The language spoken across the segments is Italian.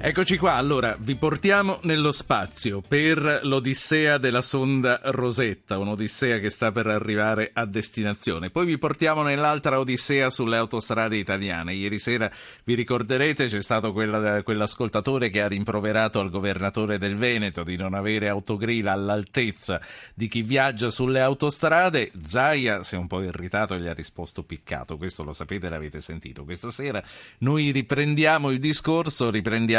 Eccoci qua, allora vi portiamo nello spazio per l'odissea della sonda Rosetta, un'odissea che sta per arrivare a destinazione. Poi vi portiamo nell'altra odissea sulle autostrade italiane. Ieri sera, vi ricorderete, c'è stato quell'ascoltatore che ha rimproverato al governatore del Veneto di non avere autogrill all'altezza di chi viaggia sulle autostrade. Zaia si è un po' irritato e gli ha risposto piccato. Questo lo sapete, l'avete sentito. Questa sera noi riprendiamo il discorso,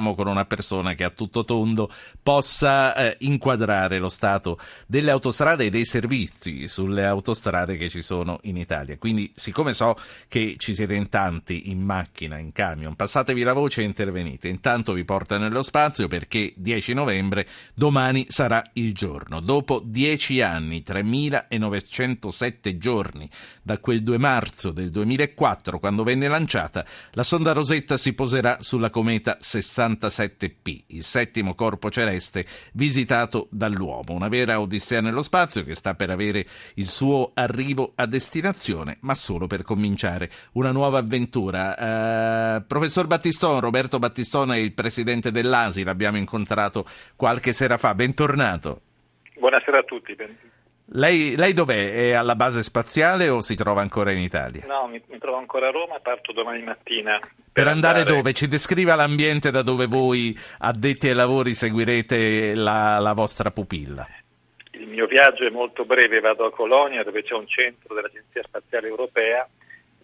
con una persona che a tutto tondo possa inquadrare lo stato delle autostrade e dei servizi sulle autostrade che ci sono in Italia. Quindi, siccome so che ci siete in tanti, in macchina, in camion, passatevi la voce e intervenite. Intanto vi porta nello spazio, perché 10 novembre domani sarà il giorno. Dopo 10 anni, 3.907 giorni da quel 2 marzo del 2004, quando venne lanciata, la sonda Rosetta si poserà sulla cometa 67P, il settimo corpo celeste visitato dall'uomo. Una vera odissea nello spazio che sta per avere il suo arrivo a destinazione, ma solo per cominciare una nuova avventura. Professor Battiston, Roberto Battiston è il presidente dell'ASI, l'abbiamo incontrato qualche sera fa. Bentornato. Buonasera a tutti. Lei dov'è? È alla base spaziale o si trova ancora in Italia? No, mi trovo ancora a Roma, parto domani mattina. Per andare dove? Ci descriva l'ambiente da dove voi, addetti ai lavori, seguirete la vostra pupilla. Il mio viaggio è molto breve, vado a Colonia dove c'è un centro dell'Agenzia Spaziale Europea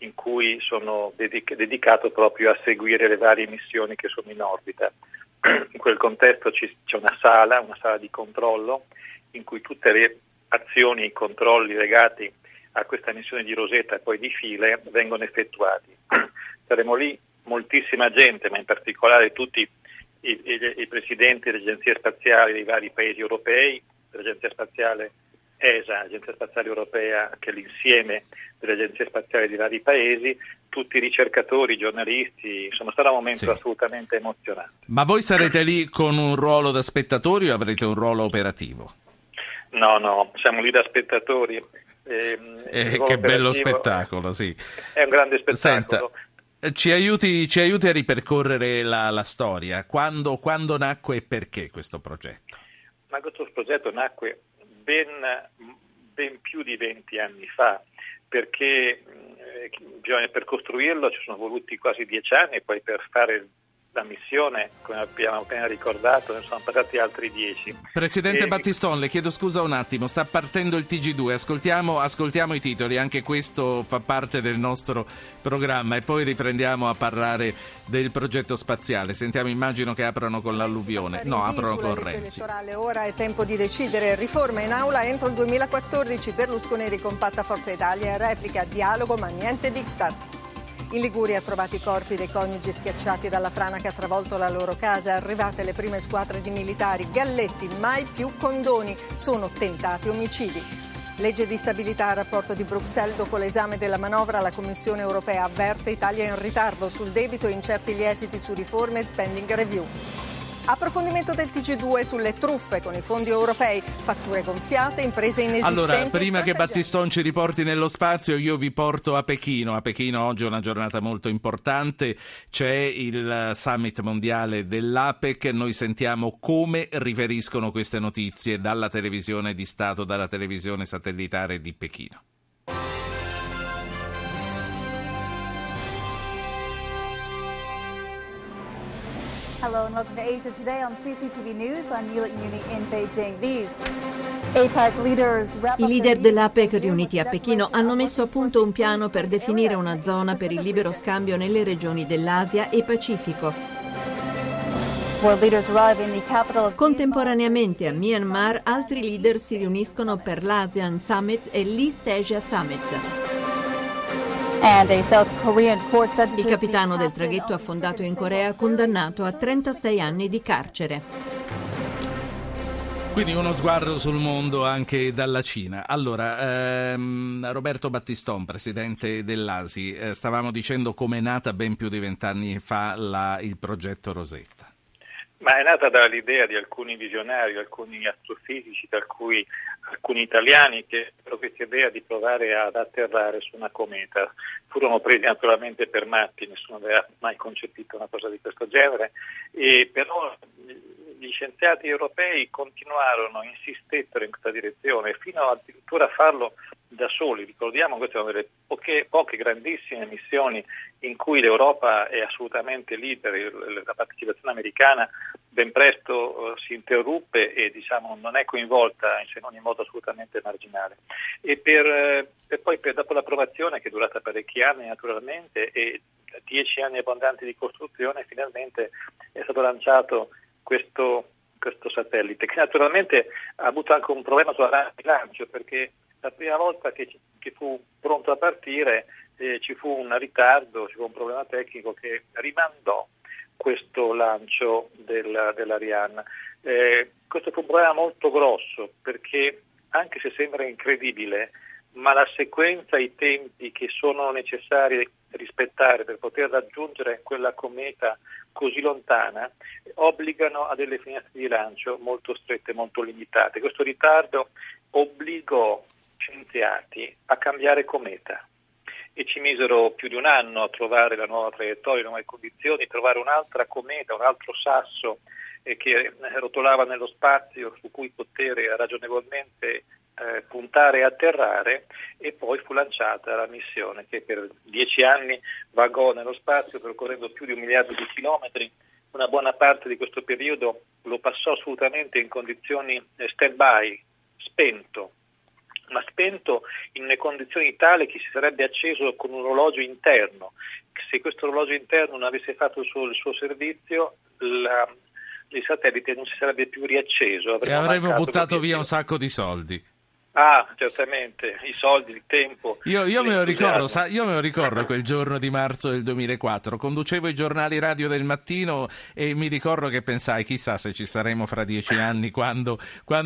in cui sono dedicato proprio a seguire le varie missioni che sono in orbita. In quel contesto c'è una sala di controllo in cui tutte le azioni e controlli legati a questa missione di Rosetta e poi di Philae vengono effettuati. Saremo lì moltissima gente, ma in particolare tutti i presidenti delle agenzie spaziali dei vari paesi europei, dell'agenzia spaziale ESA, l'agenzia spaziale europea, che è l'insieme delle agenzie spaziali dei vari paesi, tutti i ricercatori, i giornalisti. Insomma, sarà un momento assolutamente emozionante. Ma voi sarete lì con un ruolo da spettatori o avrete un ruolo operativo? No, siamo lì da spettatori. Che bello spettacolo, sì. È un grande spettacolo. Senta, ci aiuti a ripercorrere la storia. Quando nacque e perché questo progetto? Ma questo progetto nacque ben più di 20 anni fa, perché per costruirlo ci sono voluti quasi 10 anni, e poi per fare la missione, come abbiamo appena ricordato, ne sono passati altri 10. Presidente Battiston, le chiedo scusa un attimo, sta partendo il TG2, ascoltiamo i titoli, anche questo fa parte del nostro programma, e poi riprendiamo a parlare del progetto spaziale. Sentiamo, immagino che aprano con l'alluvione. No, aprono con Renzi. Elettorale, ora è tempo di decidere, riforme in aula entro il 2014, Berlusconi ricompatta Forza Italia, replica dialogo ma niente diktat. In Liguria trovati i corpi dei coniugi schiacciati dalla frana che ha travolto la loro casa, arrivate le prime squadre di militari, Galletti, mai più condoni, sono tentati omicidi. Legge di stabilità, rapporto di Bruxelles, dopo l'esame della manovra la Commissione europea avverte Italia in ritardo sul debito e incerti gli esiti su riforme e spending review. Approfondimento del TG2 sulle truffe con i fondi europei, fatture gonfiate, imprese inesistenti. Allora, prima che Battiston ci riporti nello spazio, io vi porto a Pechino. A Pechino oggi è una giornata molto importante, c'è il summit mondiale dell'APEC. Noi sentiamo come riferiscono queste notizie dalla televisione di Stato, dalla televisione satellitare di Pechino. Hello and welcome to Asia Today on CCTV News. I'm Yula Yuni in Beijing. I leader dell'APEC riuniti a Pechino hanno messo a punto un piano per definire una zona per il libero scambio nelle regioni dell'Asia e Pacifico. Contemporaneamente a Myanmar altri leader si riuniscono per l'ASEAN Summit e l'East Asia Summit. Il capitano del traghetto affondato in Corea condannato a 36 anni di carcere. Quindi uno sguardo sul mondo anche dalla Cina. Allora, Roberto Battiston, presidente dell'ASI, stavamo dicendo come è nata ben più di 20 anni fa il progetto Rosetta. Ma è nata dall'idea di alcuni visionari, alcuni astrofisici, tra cui alcuni italiani, che avevano questa idea di provare ad atterrare su una cometa. Furono presi naturalmente per matti, nessuno aveva mai concepito una cosa di questo genere, e però gli scienziati europei continuarono, insistettero in questa direzione, fino addirittura a farlo da soli. Ricordiamo, queste sono delle poche grandissime missioni in cui l'Europa è assolutamente libera. La partecipazione americana ben presto si interruppe e non è coinvolta in ogni modo assolutamente marginale. E poi dopo l'approvazione, che è durata parecchi anni naturalmente, e 10 anni abbondanti di costruzione, finalmente è stato lanciato questo satellite, che naturalmente ha avuto anche un problema sulla lancio, perché la prima volta che fu pronto a partire ci fu un ritardo, ci fu un problema tecnico che rimandò questo lancio dell'Ariane. Questo fu un problema molto grosso, perché anche se sembra incredibile, ma la sequenza, i tempi che sono necessari rispettare per poter raggiungere quella cometa così lontana obbligano a delle finestre di lancio molto strette, molto limitate. Questo ritardo obbligò scienziati a cambiare cometa e ci misero più di un anno a trovare la nuova traiettoria, le nuove condizioni, trovare un'altra cometa, un altro sasso che rotolava nello spazio, su cui poter ragionevolmente puntare e atterrare, e poi fu lanciata la missione, che per 10 anni vagò nello spazio percorrendo più di 1 miliardo di chilometri. Una buona parte di questo periodo lo passò assolutamente in condizioni stand-by, spento, ma spento in condizioni tali che si sarebbe acceso con un orologio interno. Se questo orologio interno non avesse fatto il suo servizio, il satellite non si sarebbe più riacceso. E avremmo buttato via un sacco di soldi. Ah, certamente, i soldi, il tempo. Io me lo ricordo quel giorno di marzo del 2004, conducevo i giornali radio del mattino e mi ricordo che pensai, chissà se ci saremo fra 10 anni, quando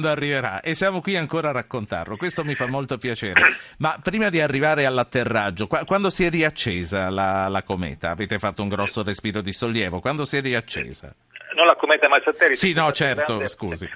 arriverà, e siamo qui ancora a raccontarlo. Questo mi fa molto piacere. Ma prima di arrivare all'atterraggio, quando si è riaccesa la cometa? Avete fatto un grosso respiro di sollievo. Quando si è riaccesa? Non la cometa, ma il satellite. Sì, no, certo, grande, scusi.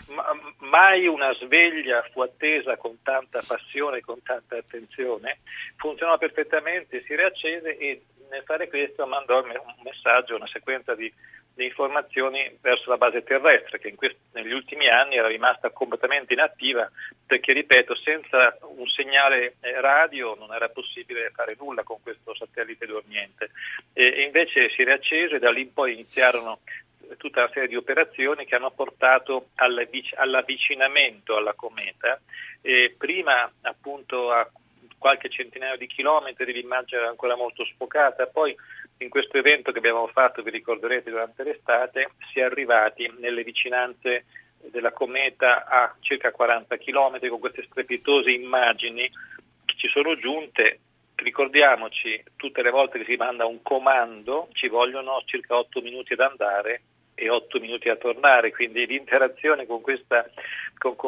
Mai una sveglia fu attesa con tanta passione, con tanta attenzione. Funzionò perfettamente, si riaccese, e nel fare questo mandò un messaggio, una sequenza di informazioni verso la base terrestre, che negli ultimi anni era rimasta completamente inattiva, perché, ripeto, senza un segnale radio non era possibile fare nulla con questo satellite dormiente. E invece si riaccese, e da lì in poi iniziarono tutta una serie di operazioni che hanno portato all'avvicinamento alla cometa, prima appunto a qualche centinaio di chilometri, l'immagine era ancora molto sfocata, poi in questo evento che abbiamo fatto, vi ricorderete, durante l'estate, si è arrivati nelle vicinanze della cometa a circa 40 chilometri, con queste strepitose immagini che ci sono giunte. Ricordiamoci, tutte le volte che si manda un comando ci vogliono circa 8 minuti ad andare e 8 minuti a tornare, quindi l'interazione con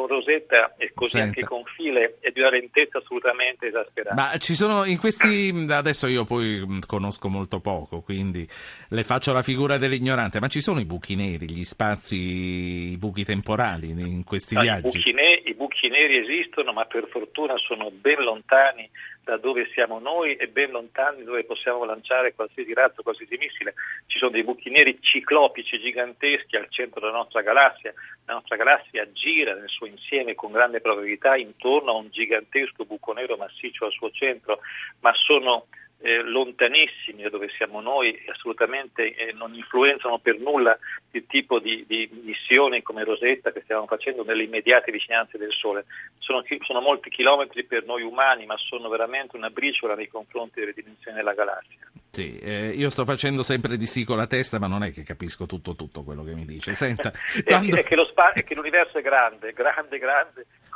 Rosetta e così anche con Philae è di una lentezza assolutamente esasperante. Ma ci sono in questi, adesso io poi conosco molto poco, quindi le faccio la figura dell'ignorante, ma ci sono i buchi neri, gli spazi, i buchi temporali in questi viaggi? I buchi neri esistono, ma per fortuna sono ben lontani da dove siamo noi e ben lontani dove possiamo lanciare qualsiasi razzo, qualsiasi missile. Ci sono dei buchi neri ciclopici giganteschi al centro della nostra galassia. La nostra galassia gira nel suo insieme con grande probabilità intorno a un gigantesco buco nero massiccio al suo centro, ma sono lontanissimi da dove siamo noi e assolutamente non influenzano per nulla il tipo di missioni come Rosetta che stiamo facendo nelle immediate vicinanze del Sole. Sono molti chilometri per noi umani, ma sono veramente una briciola nei confronti delle dimensioni della galassia. Sì, io sto facendo sempre di sì con la testa, ma non è che capisco tutto quello che mi dice. Senta, è che l'universo è grande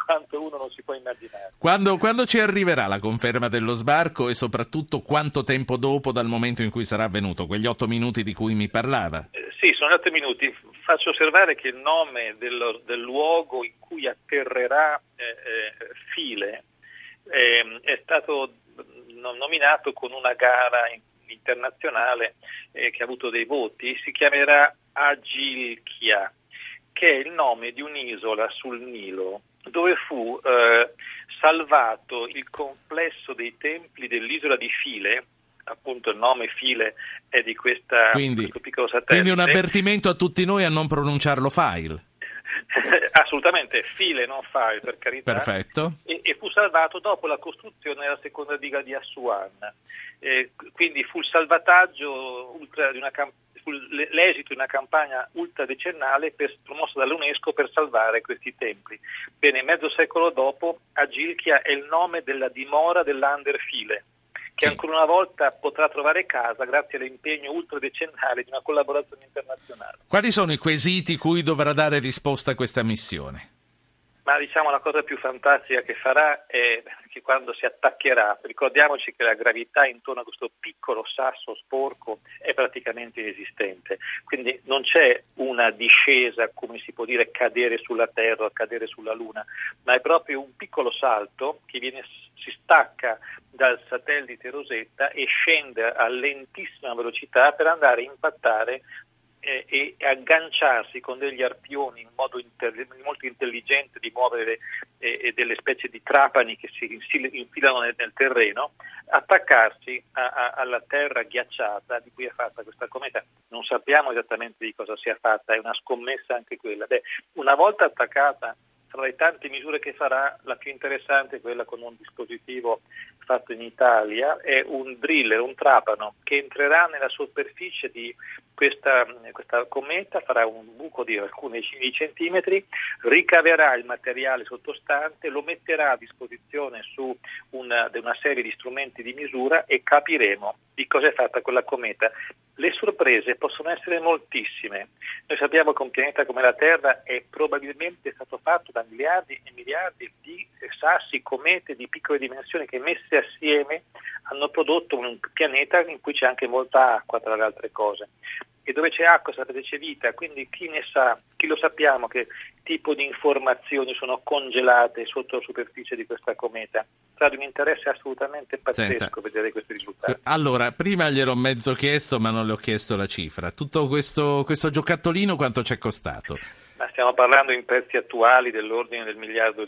quanto uno non si può immaginare. Quando ci arriverà la conferma dello sbarco, e soprattutto quanto tempo dopo dal momento in cui sarà avvenuto, quegli 8 minuti di cui mi parlava? Sì, sono 8 minuti. Faccio osservare che il nome del luogo in cui atterrerà Philae è stato nominato con una gara internazionale che ha avuto dei voti. Si chiamerà Agilkia, che è il nome di un'isola sul Nilo, dove fu salvato il complesso dei templi dell'isola di Philae, appunto il nome Philae è di questa, questo piccolo satellite. Quindi un avvertimento a tutti noi a non pronunciarlo File. Assolutamente, Philae non File, per carità. Perfetto. E fu salvato dopo la costruzione della seconda diga di Assuan. Quindi fu il salvataggio ultra di una l'esito di una campagna ultradecennale promossa dall'UNESCO per salvare questi templi. Bene, mezzo secolo dopo Agilkia è il nome della dimora dell'Under Philae, che ancora una volta potrà trovare casa grazie all'impegno ultradecennale di una collaborazione internazionale. Quali sono i quesiti cui dovrà dare risposta a questa missione? Ma diciamo la cosa più fantastica che farà è che quando si attaccherà, ricordiamoci che la gravità intorno a questo piccolo sasso sporco è praticamente inesistente, quindi non c'è una discesa, come si può dire, cadere sulla Terra o cadere sulla Luna, ma è proprio un piccolo salto che si stacca dal satellite Rosetta e scende a lentissima velocità per andare a impattare e agganciarsi con degli arpioni in modo molto intelligente di muovere delle specie di trapani che si infilano nel terreno, attaccarsi alla terra ghiacciata di cui è fatta questa cometa. Non sappiamo esattamente di cosa sia fatta, è una scommessa anche quella. Una volta attaccata, tra le tante misure che farà, la più interessante è quella con un dispositivo fatto in Italia, è un driller, un trapano, che entrerà nella superficie di questa cometa, farà un buco di alcuni centimetri, ricaverà il materiale sottostante, lo metterà a disposizione su una serie di strumenti di misura e capiremo di cosa è fatta quella cometa. Le sorprese possono essere moltissime. Noi sappiamo che un pianeta come la Terra è probabilmente stato fatto da miliardi e miliardi di sassi, comete di piccole dimensioni che messe assieme hanno prodotto un pianeta in cui c'è anche molta acqua, tra le altre cose. E dove c'è acqua, sapete, c'è vita, quindi chi ne sa, chi lo sappiamo che tipo di informazioni sono congelate sotto la superficie di questa cometa. Sarà di un interesse assolutamente pazzesco. Senta, vedere questi risultati. Allora, prima gliel'ho mezzo chiesto, ma non le ho chiesto la cifra. Tutto questo giocattolino quanto ci è costato? Ma stiamo parlando in prezzi attuali dell'ordine del €1 miliardo.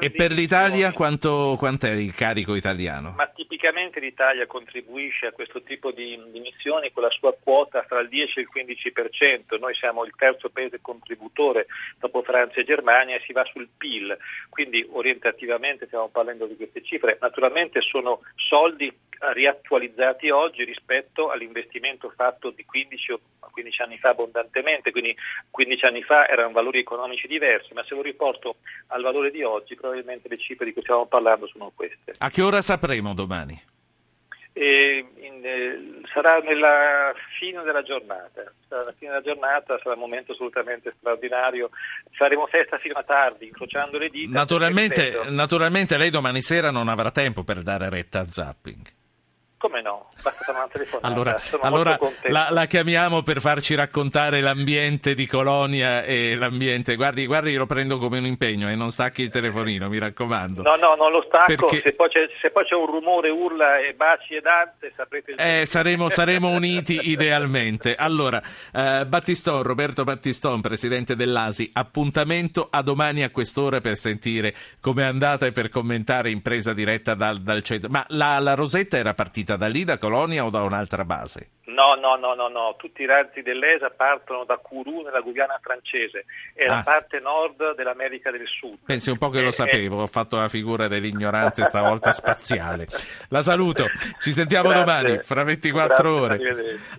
E per l'Italia quanto è il carico italiano? Ma tipicamente l'Italia contribuisce a questo tipo di missioni con la sua quota tra il 10 e il 15%. Noi siamo il terzo paese contributore dopo Francia e Germania e si va sul PIL, quindi orientativamente stiamo parlando di queste cifre. Naturalmente sono soldi riattualizzati oggi rispetto all'investimento fatto di 15 anni fa abbondantemente, quindi 15 anni fa erano valori economici diversi, ma se lo riporto al valore di oggi probabilmente le cifre di cui stiamo parlando sono queste. A che ora sapremo domani? Sarà nella fine della giornata, sarà un momento assolutamente straordinario, faremo festa fino a tardi, incrociando le dita. Naturalmente lei domani sera non avrà tempo per dare retta a Zapping. Come no? Basta fare una telefonata. Allora la chiamiamo per farci raccontare l'ambiente di Colonia e l'ambiente. Guardi, io lo prendo come un impegno e non stacchi il telefonino, mi raccomando. No, non lo stacco. Perché... Se poi c'è un rumore, urla e baci e danze, saprete. Saremo uniti idealmente. Allora, Roberto Battiston, presidente dell'ASI, appuntamento a domani a quest'ora per sentire com'è andata e per commentare in presa diretta dal centro. Ma la Rosetta era partita da lì, da Colonia o da un'altra base? No, tutti i razzi dell'ESA partono da Kourou nella Guyana francese, è la parte nord dell'America del Sud. Pensi un po' che lo sapevo, ho fatto la figura dell'ignorante stavolta spaziale. La saluto, ci sentiamo domani fra 24 ore.